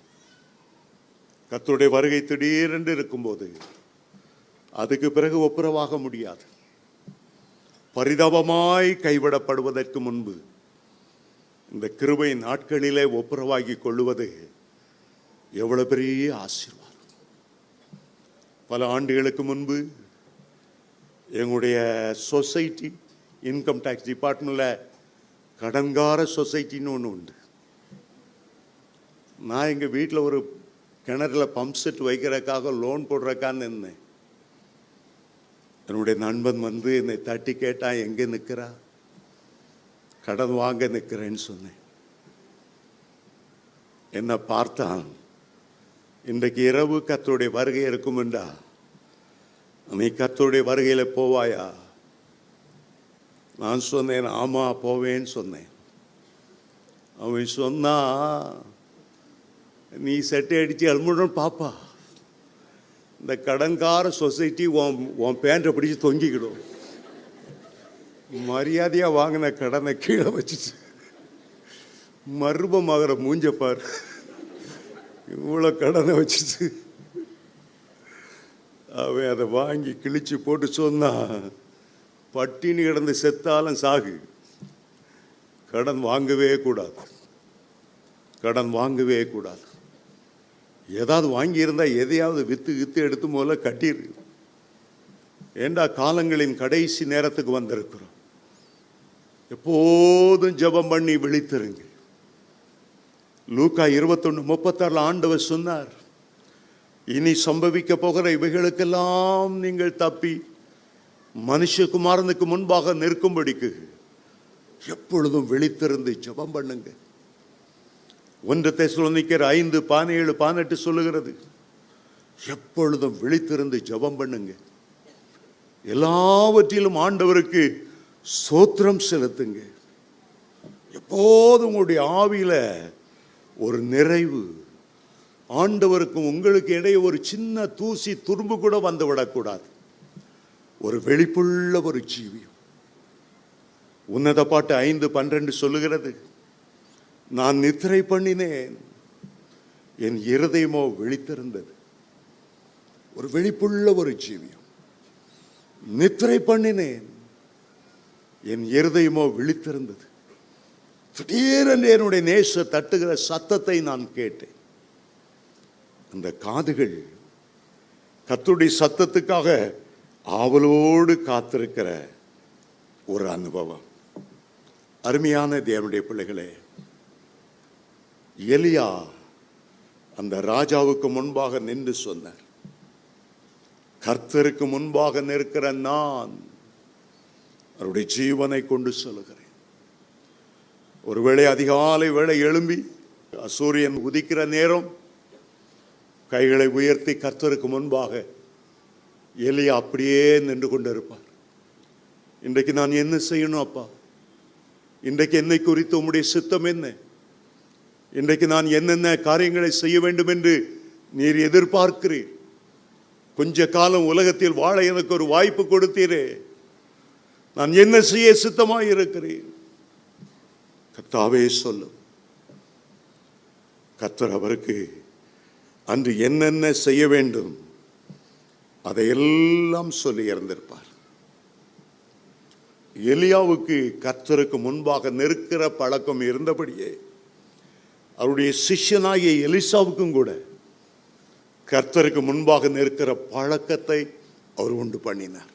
கர்த்தருடைய வருகை திடீரென்று இருக்கும்போது அதுக்கு பிறகு ஒப்புரவாக முடியாது. பரிதாபமாய் கைவிடப்படுவதற்கு முன்பு இந்த கிருபை நாட்களிலே ஒப்புரவாகி கொள்ளுவது எவ்வளவு பெரிய ஆசீர்வாதம். பல ஆண்டுகளுக்கு முன்பு எங்களுடைய சொசைட்டி இன்கம் டேக்ஸ் டிபார்ட்மெண்ட்டில் கடன்கார சொசைட்டின்னு ஒன்று உண்டு. நான் எங்கள் வீட்டில் ஒரு கிணறுல பம்ப் செட் வைக்கிறக்காக லோன் போடுறக்கான்னு இருந்தேன். என்னுடைய நண்பன் வந்து என்னை தட்டி கேட்டான், எங்கே நிற்கிறா, கடன் வாங்க நிற்கிறேன்னு சொன்னேன். என்னை பார்த்தான், இன்றைக்கு இரவு கர்த்தருடைய வருகை இருக்குமெண்டா, நீ கர்த்தருடைய வருகையில் போவாயா? நான் சொன்னேன், ஆமாம் போவேன்னு சொன்னேன். அவன் சொன்னா, நீ செட்டை அடித்து அல்முடன் பாப்பா, இந்த கடன்கார சொசைட்டி உன் பேண்டை பிடிச்சி தொங்கிக்கிடும். மரியாதையாக வாங்கின கடனை கீழே வச்சிச்சு. மர்மமாகிற மூஞ்சப்பார், இவ்வளோ கடனை வச்சிச்சு. அவன் அதை வாங்கி கிழிச்சு போட்டு சொன்னான், பட்டினி கிடந்து செத்தாலும் சாகு, கடன் வாங்கவே கூடாது, கடன் வாங்கவே கூடாது. ஏதாவது வாங்கியிருந்தால் எதையாவது விற்று விற்று எடுத்து போல கட்டிரு. ஏண்டா காலங்களின் கடைசி நேரத்துக்கு வந்திருக்கிறோம். எப்போதும் ஜெபம் பண்ணி விழித்திருங்க. லூக்கா 21:36 ஆண்டவர் சொன்னார், இனி சம்பவிக்க போகிற இவைகளுக்கெல்லாம் நீங்கள் தப்பி மனுஷகுமாரனுக்கு முன்பாக நிற்கும்படிக்கு எப்பொழுதும் விழித்திருந்து ஜெபம் பண்ணுங்க. 1 தெசலோனிக்கேயர் 5:17-18 சொல்லுகிறது, எப்பொழுதும் விழித்திருந்து ஜெபம் பண்ணுங்க, எல்லாவற்றிலும் ஆண்டவருக்கு ஸ்தோத்திரம் செலுத்துங்க. எப்போதும் உங்களுடைய ஆவியில ஒரு நிறைவு, ஆண்டவருக்கும் உங்களுக்கு இடையே ஒரு சின்ன தூசி துரும்பு கூட வந்துவிடக்கூடாது. ஒரு வெளிப்புள்ள ஒரு ஜீவியம். உன்னதப்பாட்டு 5:12 சொல்லுகிறது, நான் நித்திரை பண்ணினேன், என் இருதயமோ விழித்திருந்தது. ஒரு வெளிப்புள்ள ஒரு ஜீவியம். நித்திரை பண்ணினேன், என் இருதயமோ விழித்திருந்தது. திடீரென்று என்னுடைய நேச தட்டுகிற சத்தத்தை நான் கேட்டேன். அந்த காதுகள் கர்த்தருடைய சத்தத்துக்காக ஆவலோடு காத்திருக்கிற ஒரு அனுபவம். அருமையான தேவனுடைய பிள்ளைகளே, எலியா அந்த ராஜாவுக்கு முன்பாக நின்று சொன்னார், கர்த்தருக்கு முன்பாக நிற்கிற நான் அவருடைய ஜீவனை கொண்டு சொல்லுகிறேன். ஒருவேளை அதிகாலை வேளை எழும்பி சூரியன் உதிக்கிற நேரம் கைகளை உயர்த்தி கர்த்தருக்கு முன்பாக எலியா அப்படியே நின்று கொண்டிருப்பார். இன்றைக்கு நான் என்ன செய்யணும் அப்பா? இன்றைக்கு என்னை குறித்து உம்முடைய சித்தம் என்ன? இன்றைக்கு நான் என்னென்ன காரியங்களை செய்ய வேண்டும் என்று நீர் எதிர்பார்க்கிறீர்? கொஞ்ச காலம் உலகத்தில் வாழ எனக்கு ஒரு வாய்ப்பு கொடுத்தீரே, நான் என்ன செய்ய சித்தமாக இருக்கிறேன்? கர்த்தாவே சொல்லும். கர்த்தர் அவருக்கு அன்று என்னென்ன செய்ய வேண்டும் அதையெல்லாம் சொல்லி இருந்திருப்பார். எலியாவுக்கு கர்த்தருக்கு முன்பாக நிற்கிற பழக்கம் இருந்தபடியே அவருடைய சிஷ்யனாகிய எலிசாவுக்கும் கூட கர்த்தருக்கு முன்பாக நிற்கிற பழக்கத்தை அவர் உண்டு பண்ணினார்.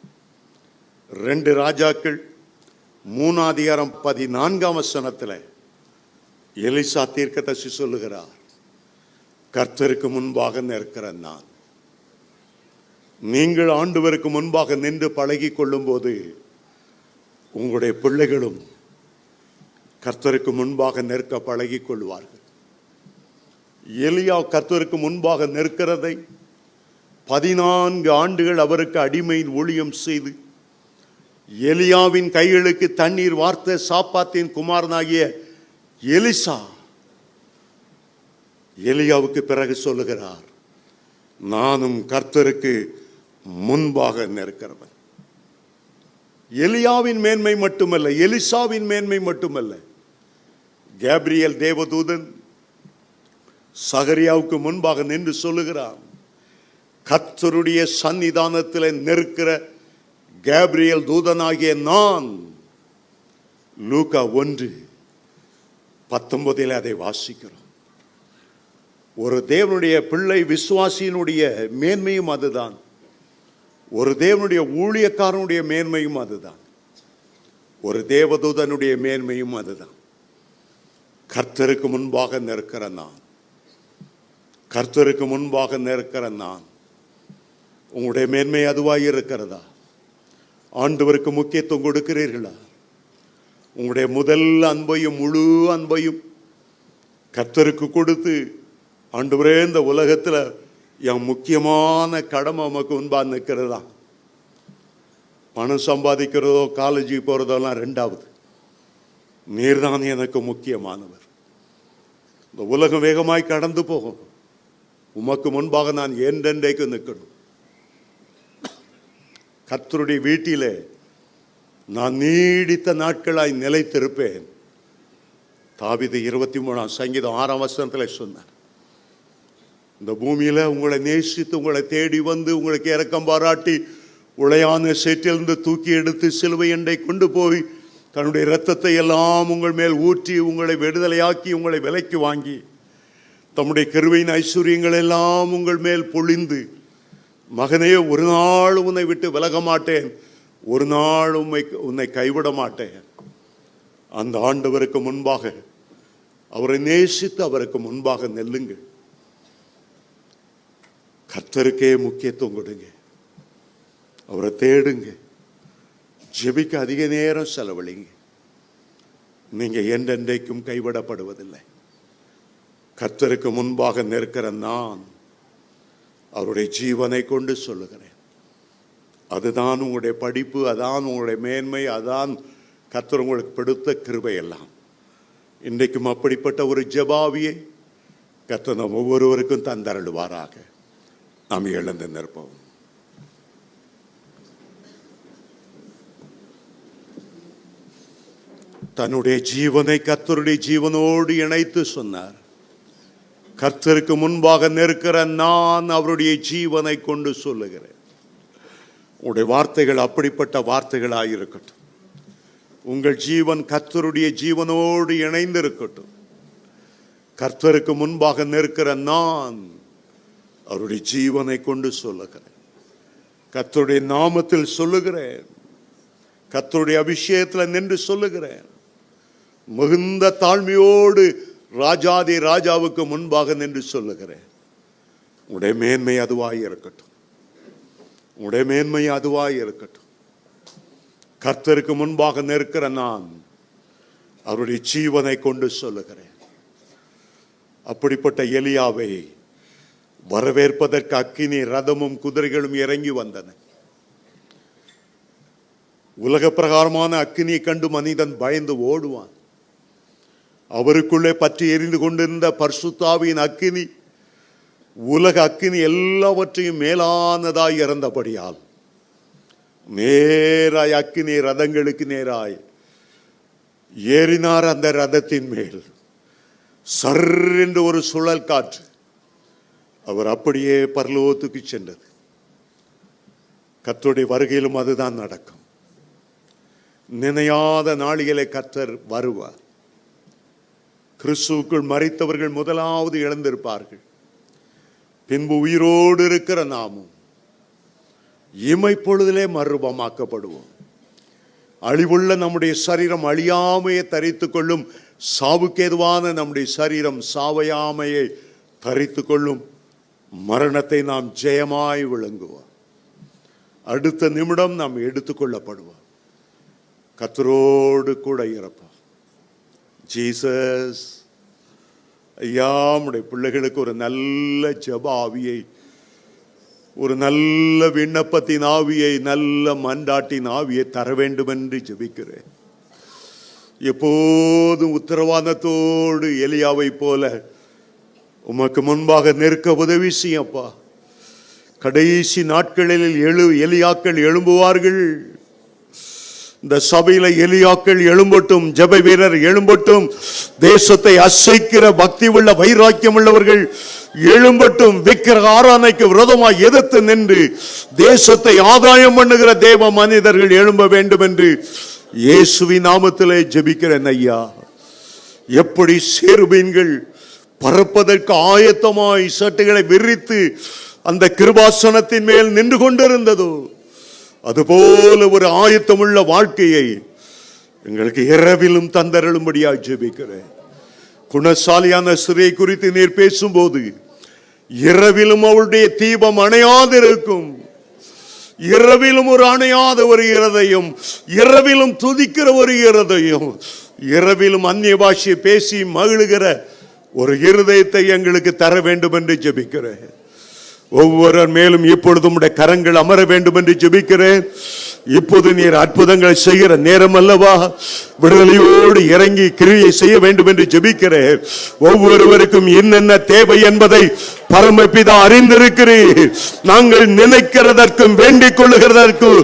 2 ராஜாக்கள் 3:14 எலிசா தீர்க்கதரிசி சொல்லுகிறார், கர்த்தருக்கு முன்பாக நிற்கிற நான். நீங்கள் ஆண்டவருக்கு முன்பாக நின்று பழகி கொள்ளும் போது உங்களுடைய பிள்ளைகளும் கர்த்தருக்கு முன்பாக நிற்க பழகி கொள்வார்கள். எலியா கர்த்தருக்கு முன்பாக நிற்கிறதை 14 ஆண்டுகள் அவருக்கு அடிமையின் ஊழியம் செய்து எலியாவின் கைகளுக்கு தண்ணீர் வார்த்த சாப்பாத்தின் குமாரனாகிய எலிசா எலியாவுக்கு பிறகு சொல்லுகிறார், நானும் கர்த்தருக்கு முன்பாக நிற்கிறவன். எலியாவின் மேன்மை மட்டுமல்ல, எலிசாவின் மேன்மை மட்டுமல்ல, கேப்ரியல் தேவதூதன் சகரியாவுக்கு முன்பாக நின்று சொல்லுகிறார், கர்த்தருடைய சன்னிதானத்தில் நிற்கிற கேப்ரியல் தூதனாகிய நான். லூக்கா 1:19 அதை வாசிக்கிறோம். ஒரு தேவனுடைய பிள்ளை விசுவாசியினுடைய மேன்மையும் அதுதான், ஒரு தேவனுடைய ஊழியக்காரனுடைய மேன்மையும் அதுதான், ஒரு தேவதூதனுடைய மேன்மையும் அதுதான். கர்த்தருக்கு முன்பாக நிற்கிற நான், கர்த்தருக்கு முன்பாக நிற்கிற நான். உங்களுடைய மேன்மை அதுவாக இருக்கிறதா? ஆண்டவருக்கு முக்கியத்துவம் கொடுக்கிறீர்களா? உங்களுடைய முதல் அன்பையும் முழு அன்பையும் கர்த்தருக்கு கொடுத்து, ஆண்டவரே இந்த உலகத்தில் என் முக்கியமான கடமை நமக்கு முன்பாக நிற்கிறதா? பணம் சம்பாதிக்கிறதோ காலேஜுக்கு போகிறதோலாம் ரெண்டாவது, நீர்தான் எனக்கு முக்கியமானவர். இந்த உலகம் வேகமாய் கடந்து போகும், உமக்கு முன்பாக நான் என்றென்றைக்கு நிற்கணும். கர்த்தருடைய வீட்டிலே நான் நீடித்த நாட்களாய் நிலைத்திருப்பேன். தாவீது 23 சங்கீதம் 6 சொன்னார், இந்த பூமியில் உங்களை நேசித்து உங்களை தேடி வந்து உங்களுக்கு இரக்கம் பாராட்டி உளையான சேற்றிலிருந்து தூக்கி எடுத்து சிலுவை எண்டை கொண்டு போய் தன்னுடைய இரத்தத்தை எல்லாம் உங்கள் மேல் ஊற்றி உங்களை விடுதலையாக்கி உங்களை விலைக்கு வாங்கி தம்முடைய கிருபையின் ஐஸ்வர்யங்கள் எல்லாம் உங்கள் மேல் பொழிந்து, மகனையே ஒரு நாள் உன்னை விட்டு விலக மாட்டேன், ஒரு நாள் உன்னை கைவிட மாட்டேன். அந்த ஆண்டவருக்கு முன்பாக, அவரை நேசித்து அவருக்கு முன்பாக நெல்லுங்கள். கர்த்தருக்கே முக்கியத்துவம் கொடுங்க, அவரை தேடுங்க, ஜெபிக்க அதிக நேரம் செலவழிங்க. நீங்கள் என்றென்றைக்கும் கைவிடப்படுவதில்லை. கர்த்தருக்கு முன்பாக நிற்கிற நான் அவருடைய ஜீவனை கொண்டு சொல்லுகிறேன். அதுதான் உங்களுடைய படிப்பு, அதான் உங்களுடைய மேன்மை, அதான் கர்த்தர் உங்களுக்கு கொடுத்த கிருபையெல்லாம். இன்றைக்கும் அப்படிப்பட்ட ஒரு ஜெபாவியை கர்த்தர் நம் ஒவ்வொருவருக்கும் தந்தருள்வாராக. நாம் எழுந்து நிற்போம். தன்னுடைய ஜீவனை கர்த்தருடைய ஜீவனோடு இணைத்து சொன்னார், கர்த்தருக்கு முன்பாக நிற்கிற நான் அவருடைய ஜீவனை கொண்டு சொல்லுகிறேன். உங்களுடைய வார்த்தைகள் அப்படிப்பட்ட வார்த்தைகளாக இருக்கட்டும். உங்கள் ஜீவன் கர்த்தருடைய ஜீவனோடு இணைந்து இருக்கட்டும். கர்த்தருக்கு முன்பாக நிற்கிற நான் அவருடைய ஜீவனை கொண்டு சொல்லுகிறேன். கர்த்தருடைய நாமத்தில் சொல்லுகிறேன், கர்த்தருடைய அபிஷேகத்தில் நின்று சொல்லுகிறேன். மிகுந்த தாழ்மையோடு ராஜாதி ராஜாவுக்கு முன்பாக நின்று சொல்லுகிறேன். உடைய மேன்மை அதுவாய் இருக்கட்டும், உடைய மேன்மை அதுவாய் இருக்கட்டும். கர்த்தருக்கு முன்பாக நிற்கிற நான் அவருடைய ஜீவனை கொண்டு சொல்லுகிறேன். அப்படிப்பட்ட எலியாவை வரவேற்பதற்கு அக்கினி ரதமும் குதிரைகளும் இறங்கி வந்தன. உலக பிரகாரமான அக்கினியை கண்டு மனிதன் பயந்து ஓடுவான். அவருக்குள்ளே பற்றி எரிந்து கொண்டிருந்த பரிசுத்தாவியின் அக்கினி, உலக அக்கினி எல்லாவற்றையும் மேலானதாய் இறந்தபடியால் நேராய் அக்கினி ரதங்களுக்கு நேராய் ஏறினார். அந்த ரதத்தின் மேல் சர்ரென்று ஒரு சுழல் காற்று, அவர் அப்படியே பரலோகத்துக்கு சென்றது. கர்த்தருடைய வருகையிலும் அதுதான் நடக்கும். நினையாத நாளிலே கர்த்தர் வருவார். கிறிஸ்துவுக்குள் மரித்தவர்கள் முதலாவது எழுந்திருப்பார்கள். பின்பு உயிரோடு இருக்கிற நாமும் இமைப்பொழுதிலே மறுரூபமாக்கப்படுவோம். அழிவுள்ள நம்முடைய சரீரம் அழியாமையை தரித்து கொள்ளும், சாவுக்கேதுவான நம்முடைய சரீரம் சாவையாமையை தரித்து கொள்ளும். மரணத்தை நாம் ஜெயமாய் விளங்குவோம். அடுத்த நிமிடம் நாம் எடுத்துக்கொள்ளப்படுவோம். கர்த்தரோடு கூட இருப்போம். ஜீசஸ் ஐயா, நம்முடைய பிள்ளைகளுக்கு ஒரு நல்ல ஜெப ஆவியை, ஒரு நல்ல விண்ணப்பத்தின் ஆவியை, நல்ல மன்றாட்டின் ஆவியை தர வேண்டும் என்று ஜெபிக்கிறேன். எப்போதும் உத்தரவாதத்தோடு எலியாவை போல உமக்கு முன்பாக நிற்க உதவி செய்யப்பா. கடைசி நாட்களில் எலியாக்கள் எழும்புவார்கள். இந்த சபையில எலியாக்கள் எழும்பட்டும், ஜெப வீரர் எழும்பட்டும், தேசத்தை அசைக்கிற பக்தி உள்ள வைராக்கியம் உள்ளவர்கள் எழும்பட்டும். விக்கிர ஆராதனைக்கு விரோதமாய் எதிர்த்து நின்று தேசத்தை ஆதாயம் பண்ணுகிற தேவ மனிதர்கள் எழும்ப வேண்டும் என்று இயேசுவின் நாமத்திலே ஜெபிக்கிறேன் ஐயா. எப்படி சேருபீன்கள் பறப்பதற்கு ஆயத்தமாய் சட்டைகளை விரித்து அந்த கிருபாசனத்தின் மேல் நின்று கொண்டிருந்ததோ அதுபோல ஒரு ஆயத்தமுள்ள வாழ்க்கையை எங்களுக்கு இரவிலும் தந்தருளும்படியாக ஜெபிக்கிறேன். குணசாலியான ஸ்திரியை குறித்து நீர் பேசும்போது இரவிலும் அவளுடைய தீபம் அணையாதிருக்கும், இரவிலும் ஒரு அணையாத ஒரு இருதயம், இரவிலும் துதிக்கிற ஒரு இருதயம், இரவிலும் அந்நிய பாஷை பேசி மகிழுகிற ஒரு இருதயத்தை எங்களுக்கு தர வேண்டும் என்று ஜெபிக்கிறேன். ஒவ்வொருவர் மேலும் இப்பொழுதும் உடைய கரங்கள் அமர வேண்டும் என்று ஜெபிக்கிறேன். இப்போது நீர் அற்புதங்களை செய்கிற நேரம் அல்லவா, விடுதலையோடு இறங்கி கிரியை செய்ய வேண்டும் என்று ஜெபிக்கிறேன். ஒவ்வொருவருக்கும் என்னென்ன தேவை என்பதை பரமபிதா அறிந்திருக்கிறீர். நாங்கள் நினைக்கிறதற்கும் வேண்டிக் கொள்ளுகிறதற்கும்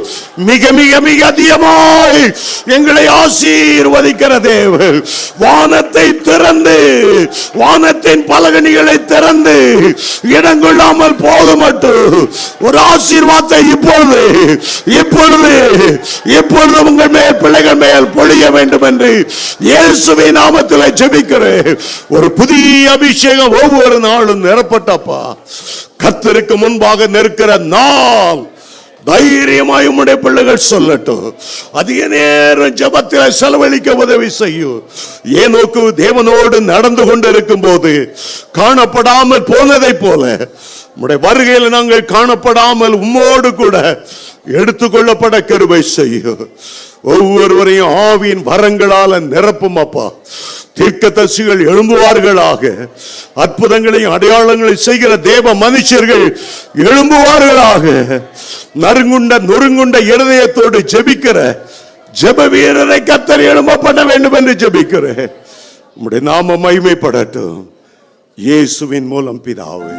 மிக மிக மிக அதிகமாய் எங்களை ஆசீர்வதிக்கிற தேவன், வானத்தை திறந்து வானத்தின் பலகணிகளை திறந்து இடங்கொள்ளாமல் போதுமட்டும் ஒரு ஆசீர்வாதத்தை இப்பொழுது இப்பொழுது இப்பொழுது உங்கள் மேல் பிள்ளைகள் மேல் பொழிய வேண்டும் என்று இயேசுவின் நாமத்தில் ஜெபிக்கிறேன். ஒரு புதிய அபிஷேகம் ஒவ்வொரு நாளும் நிரப்பட்ட கர்த்தருக்கு முன்பாக நிற்கிற நாம் தைரியமாய் உம்முடைய பிள்ளைகள் சொல்லட்டும். அதிக நேரம் ஜெபத்தில் செலவழிக்க உதவி செய்யும். ஏனோக்கு தேவனோடு நடந்து கொண்டிருக்கும் போது காணப்படாமல் போனதை போல உம்முடைய வருகையில் நாங்கள் காணப்படாமல் உம்மோடு கூட எடுத்துக்கொள்ளப்பட கிருபை செய்யும். ஒவ்வொருவரையும் ஆவியின் வரங்களால நிரப்பும் அப்பா. தீர்க்கதரிசிகள் எழும்புவார்களாக, அற்புதங்களையும் அடையாளங்களையும் செய்கிற தேவ மனுஷர்கள் எழும்புவார்களாக. நறுங்குண்ட நொறுங்குண்ட இருதயத்தோடு ஜெபிக்கிற ஜெப வீரரை கர்த்தர் எழும்ப பண்ண வேண்டும் என்று ஜெபிக்கிறேன். உம்முடைய நாம மகிமைப்படட்டும் இயேசுவின் மூலம் பிதாவே.